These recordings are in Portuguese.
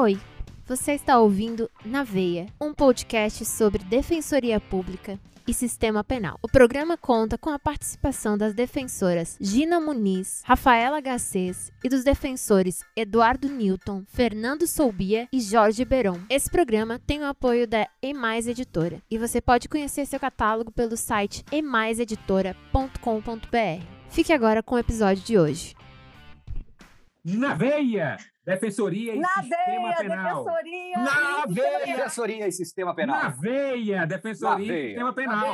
Oi, você está ouvindo Na Veia, um podcast sobre defensoria pública e sistema penal. O programa conta com a participação das defensoras Gina Muniz, Rafaela Garcez e dos defensores Eduardo Newton, Fernando Soubhia e Jorge Bheron. Esse programa tem o apoio da Emais Editora e você pode conhecer seu catálogo pelo site emaiseditora.com.br. Fique agora com o episódio de hoje. Na Veia! Defensoria e Sistema Penal. Na Veia, Defensoria e Sistema Penal. Na Veia, Defensoria e Sistema Penal. Na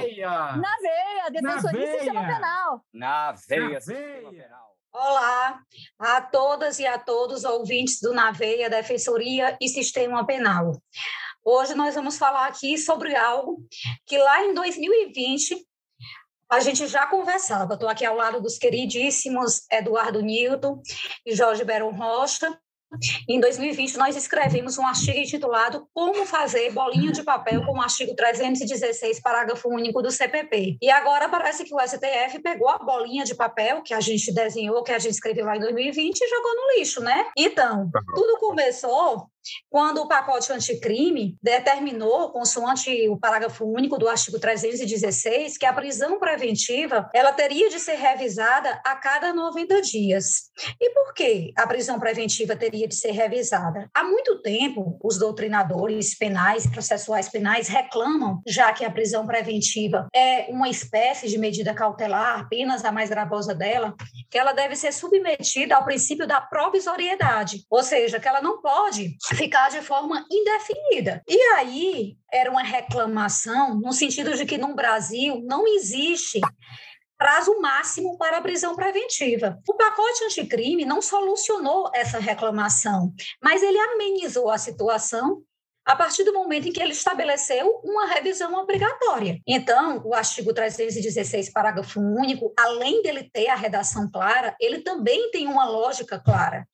Veia, Defensoria e Sistema Penal. Na Veia, Sistema Penal. Olá a todas e a todos ouvintes do Na Veia, Defensoria e Sistema Penal. Hoje nós vamos falar aqui sobre algo que lá em 2020 a gente já conversava. Estou aqui ao lado dos queridíssimos Eduardo Newton e Jorge Bheron Rocha. Em 2020, nós escrevemos um artigo intitulado Como Fazer Bolinha de Papel com o artigo 316, parágrafo único do CPP. E agora parece que o STF pegou a bolinha de papel que a gente desenhou, que a gente escreveu lá em 2020 e jogou no lixo, né? Então, tudo começou quando o pacote anticrime determinou, consoante o parágrafo único do artigo 316, que a prisão preventiva ela teria de ser revisada a cada 90 dias. E por que a prisão preventiva teria de ser revisada? Há muito tempo, os doutrinadores penais, processuais penais, reclamam, já que a prisão preventiva é uma espécie de medida cautelar, apenas a mais gravosa dela, que ela deve ser submetida ao princípio da provisoriedade, ou seja, que ela não pode ficar de forma indefinida. E aí era uma reclamação no sentido de que no Brasil não existe prazo máximo para a prisão preventiva. O pacote anticrime não solucionou essa reclamação, mas ele amenizou a situação a partir do momento em que ele estabeleceu uma revisão obrigatória. Então, o artigo 316, parágrafo único, além dele ter a redação clara, ele também tem uma lógica clara.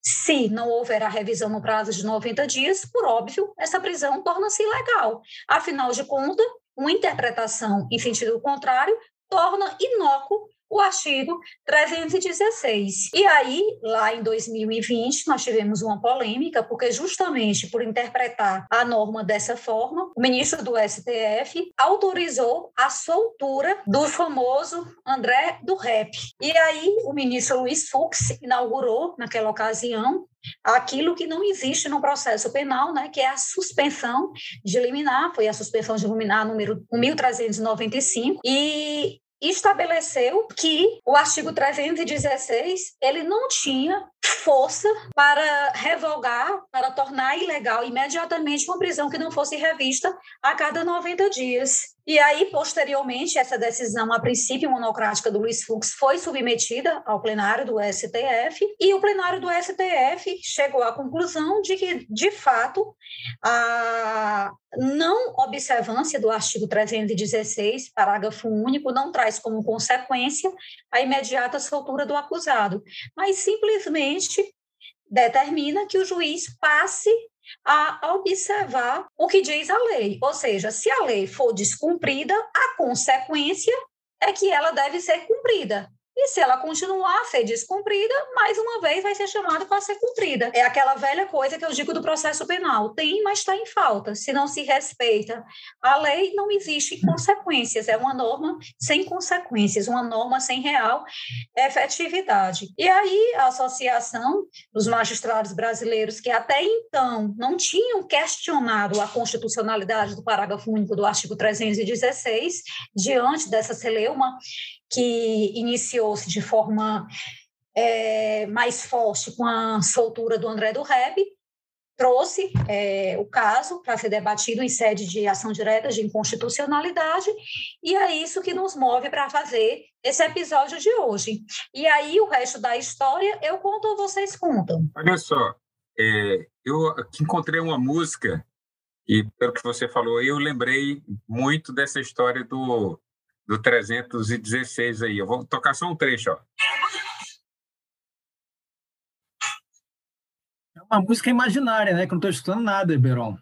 Se não houver a revisão no prazo de 90 dias, por óbvio, essa prisão torna-se ilegal. Afinal de contas, uma interpretação em sentido contrário torna inócuo o artigo 316. E aí, lá em 2020, nós tivemos uma polêmica, porque justamente por interpretar a norma dessa forma, o ministro do STF autorizou a soltura do famoso André do Rap. E aí, o ministro Luiz Fux inaugurou, naquela ocasião, aquilo que não existe no processo penal, né, que é a suspensão de liminar, foi a suspensão de liminar número 1395, e estabeleceu que o artigo 316 ele não tinha força para revogar, para tornar ilegal imediatamente uma prisão que não fosse revista a cada 90 dias. E aí, posteriormente, essa decisão, a princípio monocrática do Luiz Fux, foi submetida ao plenário do STF e o plenário do STF chegou à conclusão de que, de fato, a não observância do artigo 316, parágrafo único, não traz como consequência a imediata soltura do acusado, mas simplesmente determina que o juiz passe a observar o que diz a lei. Ou seja, se a lei for descumprida, a consequência é que ela deve ser cumprida. E se ela continuar a ser descumprida, mais uma vez vai ser chamada para ser cumprida. É aquela velha coisa que eu digo do processo penal. Tem, mas está em falta. Se não se respeita a lei, não existe consequências. É uma norma sem consequências, uma norma sem real efetividade. E aí a Associação dos Magistrados Brasileiros, que até então não tinham questionado a constitucionalidade do parágrafo único do artigo 316, diante dessa celeuma, que iniciou-se de forma mais forte com a soltura do André do Rap, trouxe o caso para ser debatido em sede de ação direta de inconstitucionalidade, e é isso que nos move para fazer esse episódio de hoje. E aí o resto da história eu conto ou vocês contam? Olha só, eu encontrei uma música, e pelo que você falou, eu lembrei muito dessa história do 316 aí. Eu vou tocar só um trecho, ó. É uma música imaginária, né? Que eu não estou escutando nada, Bheron.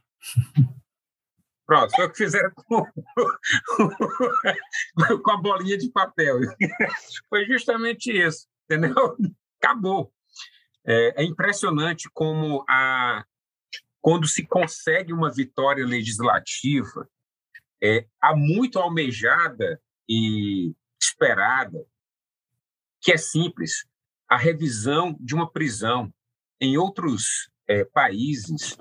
Pronto, foi o que fizeram com a bolinha de papel. Foi justamente isso, entendeu? Acabou. É impressionante como quando se consegue uma vitória legislativa há muito almejada e esperada, que é simples, a revisão de uma prisão. Em outros países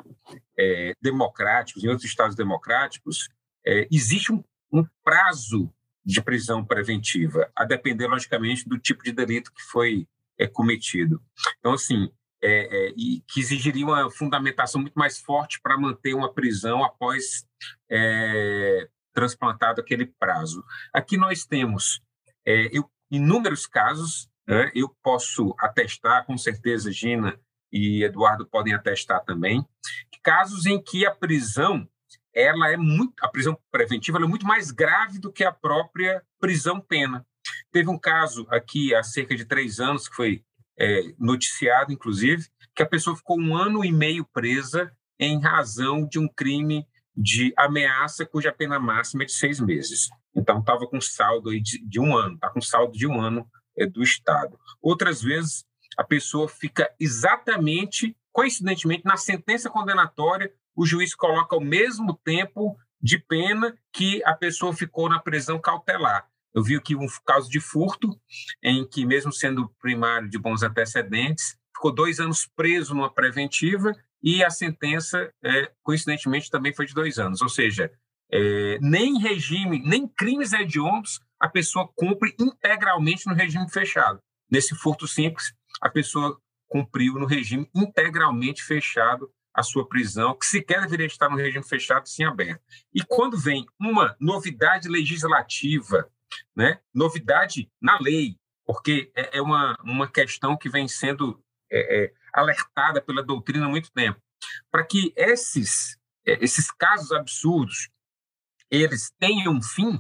democráticos, em outros estados democráticos, existe um prazo de prisão preventiva, a depender, logicamente, do tipo de delito que foi cometido. Então, assim, e que exigiria uma fundamentação muito mais forte para manter uma prisão após transplantado aquele prazo. Aqui nós temos inúmeros casos, né? Eu posso atestar, com certeza, Gina e Eduardo podem atestar também, casos em que a prisão a prisão preventiva ela é muito mais grave do que a própria prisão-pena. Teve um caso aqui há cerca de 3 anos que foi noticiado, inclusive, que a pessoa ficou 1 ano e meio presa em razão de um crime de ameaça cuja pena máxima é de 6 meses. Então, estava com saldo aí de 1 ano, está com saldo de 1 ano do Estado. Outras vezes, a pessoa fica exatamente, coincidentemente, na sentença condenatória, o juiz coloca o mesmo tempo de pena que a pessoa ficou na prisão cautelar. Eu vi aqui um caso de furto, em que, mesmo sendo primário de bons antecedentes, ficou 2 anos preso numa preventiva e a sentença, coincidentemente, também foi de 2 anos. Ou seja, nem regime, nem crimes hediondos a pessoa cumpre integralmente no regime fechado. Nesse furto simples, a pessoa cumpriu no regime integralmente fechado a sua prisão, que sequer deveria estar no regime fechado, sim aberto. E quando vem uma novidade legislativa, né? Novidade na lei, porque é uma questão que vem sendo alertada pela doutrina há muito tempo, para que esses casos absurdos eles tenham um fim,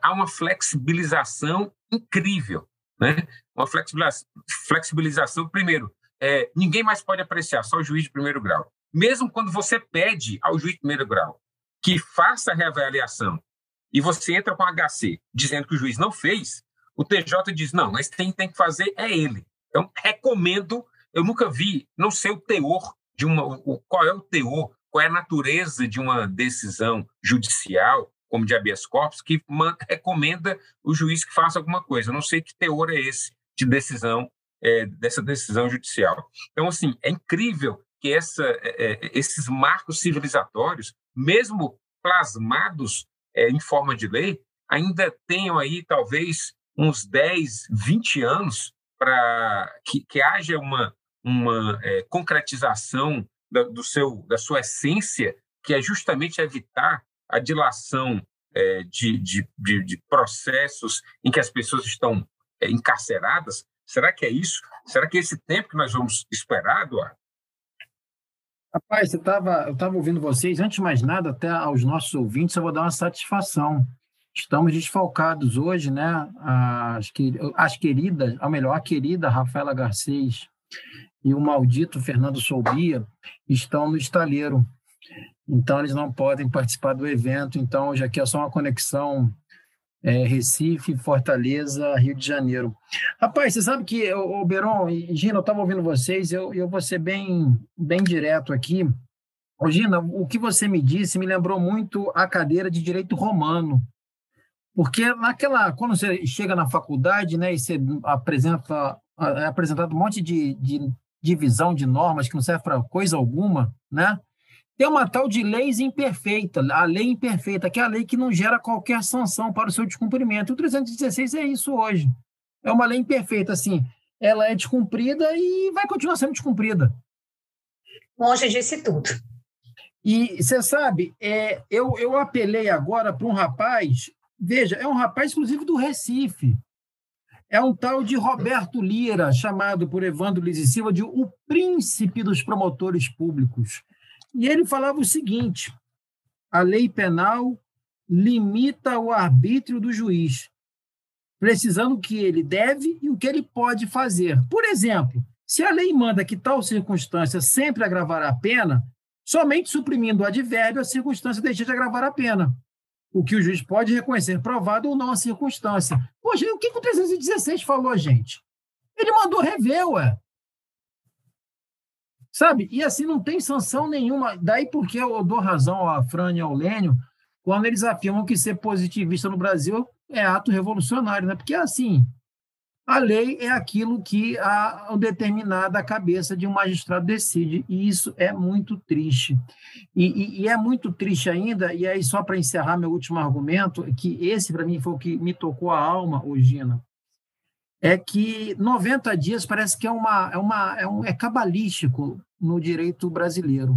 há uma flexibilização incrível, né? Uma flexibilização, primeiro, ninguém mais pode apreciar, só o juiz de primeiro grau. Mesmo quando você pede ao juiz de primeiro grau que faça a reavaliação e você entra com HC dizendo que o juiz não fez, o TJ diz, não, mas quem tem que fazer é ele. Então, recomendo, eu nunca vi, não sei o teor, qual é o teor, qual é a natureza de uma decisão judicial, como de habeas corpus, que recomenda o juiz que faça alguma coisa. Eu não sei que teor é esse de decisão, dessa decisão judicial. Então, assim, é incrível que esses marcos civilizatórios, mesmo plasmados em forma de lei, ainda tenham aí talvez uns 10, 20 anos para que haja uma concretização da sua essência, que é justamente evitar a dilação de processos em que as pessoas estão encarceradas. Será que é isso? Será que é esse tempo que nós vamos esperar, Eduardo? Rapaz, eu estava ouvindo vocês. Antes de mais nada, até aos nossos ouvintes, eu vou dar uma satisfação. Estamos desfalcados hoje, né? A querida Rafaela Garcez e o maldito Fernando Soubhia estão no estaleiro. Então, eles não podem participar do evento. Então, hoje aqui é só uma conexão Recife, Fortaleza, Rio de Janeiro. Rapaz, você sabe que, Bheron e Gina, eu estava ouvindo vocês, eu vou ser bem direto aqui. Ô, Gina, o que você me disse me lembrou muito a cadeira de Direito Romano, porque quando você chega na faculdade, né, e você é apresentado um monte de divisão de normas que não serve para coisa alguma, né? Tem uma tal de leis imperfeita, a lei imperfeita, que é a lei que não gera qualquer sanção para o seu descumprimento. O 316 é isso hoje. É uma lei imperfeita, assim. Ela é descumprida e vai continuar sendo descumprida. Longe disso tudo. E você sabe, eu apelei agora para um rapaz, veja, é um rapaz exclusivo do Recife. É um tal de Roberto Lira, chamado por Evandro Lise Silva de o príncipe dos promotores públicos. E ele falava o seguinte: a lei penal limita o arbítrio do juiz, precisando o que ele deve e o que ele pode fazer. Por exemplo, se a lei manda que tal circunstância sempre agravará a pena, somente suprimindo o advérbio, a circunstância deixa de agravar a pena, o que o juiz pode reconhecer provado ou não a circunstância. Poxa, o que o 316 falou, gente? Ele mandou rever, ué. sabe? E assim não tem sanção nenhuma. Daí porque eu dou razão ao Afrânio e ao Lênio quando eles afirmam que ser positivista no Brasil é ato revolucionário, né? Porque assim, a lei é aquilo que a determinada cabeça de um magistrado decide, e isso é muito triste. E é muito triste ainda, e aí só para encerrar meu último argumento, que esse para mim foi o que me tocou a alma, ô Gina, é que 90 dias parece que é cabalístico no direito brasileiro.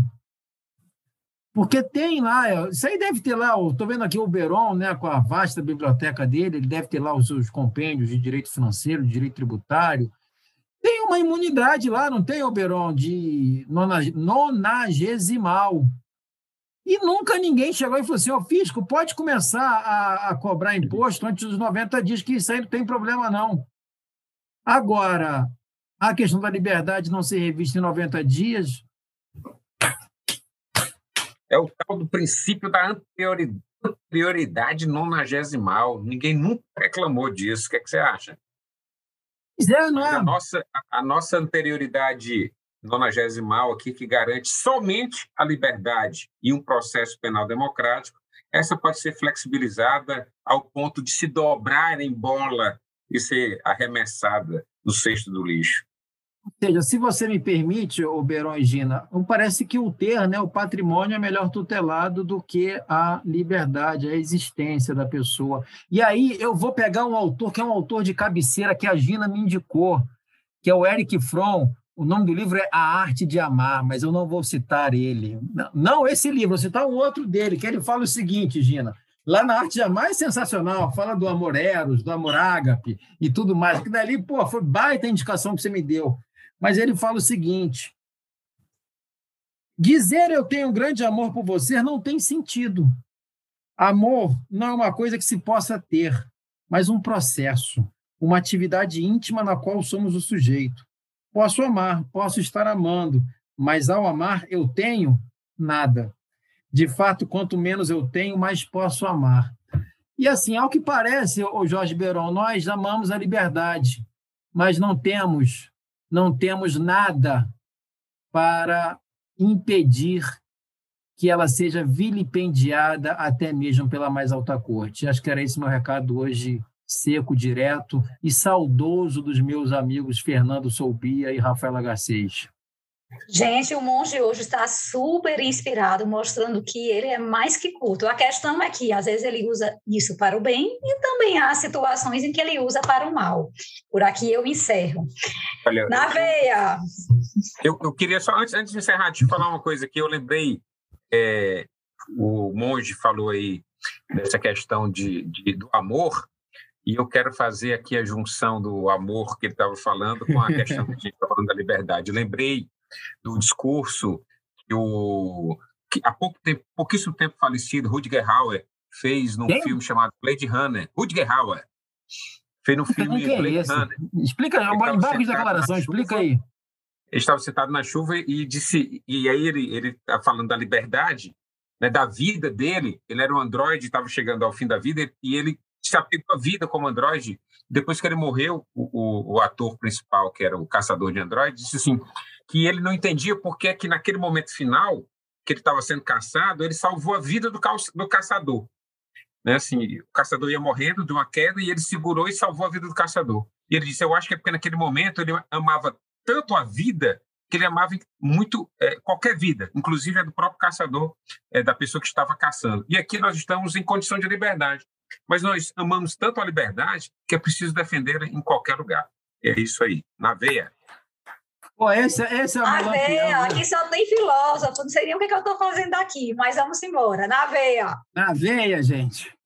Porque tem lá, isso aí deve ter lá, estou vendo aqui o Bheron, né, com a vasta biblioteca dele, ele deve ter lá os seus compêndios de direito financeiro, de direito tributário. Tem uma imunidade lá, não tem, o Bheron, de nonagesimal. E nunca ninguém chegou e falou assim, o fisco pode começar a cobrar imposto antes dos 90 dias, que isso aí não tem problema, não. Agora, a questão da liberdade não ser revista em 90 dias... É o tal do princípio da anterioridade nonagesimal. Ninguém nunca reclamou disso. O que é que você acha? É, não é? A nossa anterioridade nonagesimal aqui, que garante somente a liberdade e um processo penal democrático, essa pode ser flexibilizada ao ponto de se dobrar em bola e ser arremessada no cesto do lixo. Ou seja, se você me permite, Bheron e Gina, parece que o ter, né, o patrimônio é melhor tutelado do que a liberdade, a existência da pessoa. E aí eu vou pegar um autor, que é um autor de cabeceira, que a Gina me indicou, que é o Eric Fromm. O nome do livro é A Arte de Amar, mas eu não vou citar ele. Não esse livro, vou citar um outro dele, que ele fala o seguinte, Gina, lá na Arte de Amar é sensacional, fala do amor eros, do amor ágape e tudo mais, que dali, pô, foi baita indicação que você me deu. Mas ele fala o seguinte, dizer eu tenho um grande amor por você não tem sentido. Amor não é uma coisa que se possa ter, mas um processo, uma atividade íntima na qual somos o sujeito. Posso amar, posso estar amando, mas ao amar eu tenho nada. De fato, quanto menos eu tenho, mais posso amar. E assim, ao que parece, o Jorge Bheron, nós amamos a liberdade, mas não temos nada para impedir que ela seja vilipendiada até mesmo pela mais alta corte. Acho que era esse meu recado hoje, seco, direto e saudoso dos meus amigos Fernando Soubhia e Rafaela Garcez. Gente, o Monge hoje está super inspirado, mostrando que ele é mais que culto. A questão é que, às vezes, ele usa isso para o bem e também há situações em que ele usa para o mal. Por aqui eu encerro. Olha, Na Veia! Eu queria só, antes de encerrar, te falar uma coisa que eu lembrei. O Monge falou aí dessa questão do amor, e eu quero fazer aqui a junção do amor que ele estava falando com a questão que a gente está falando da liberdade. Eu lembrei do discurso que há pouquíssimo tempo falecido Rutger Hauer fez num filme chamado Blade Runner. Rutger Hauer fez no filme Blade Runner. Explica, embarque de declaração, explica aí. Ele estava sentado na chuva e disse, e aí ele está falando da liberdade, né, da vida dele. Ele era um androide, estava chegando ao fim da vida, e ele se apegou à vida como androide. Depois que ele morreu, o ator principal, que era o caçador de androides, disse assim, que ele não entendia por que naquele momento final, que ele estava sendo caçado, ele salvou a vida do caçador. Né? Assim, o caçador ia morrendo de uma queda e ele segurou e salvou a vida do caçador. E ele disse, eu acho que é porque naquele momento ele amava tanto a vida que ele amava muito qualquer vida, inclusive a do próprio caçador, da pessoa que estava caçando. E aqui nós estamos em condição de liberdade. Mas nós amamos tanto a liberdade que é preciso defendê-la em qualquer lugar. É isso aí. Na veia. Pô, essa é a veia, aqui só tem filósofo, não sei nem o que eu estou fazendo aqui, mas vamos embora. Na veia. Na veia, gente.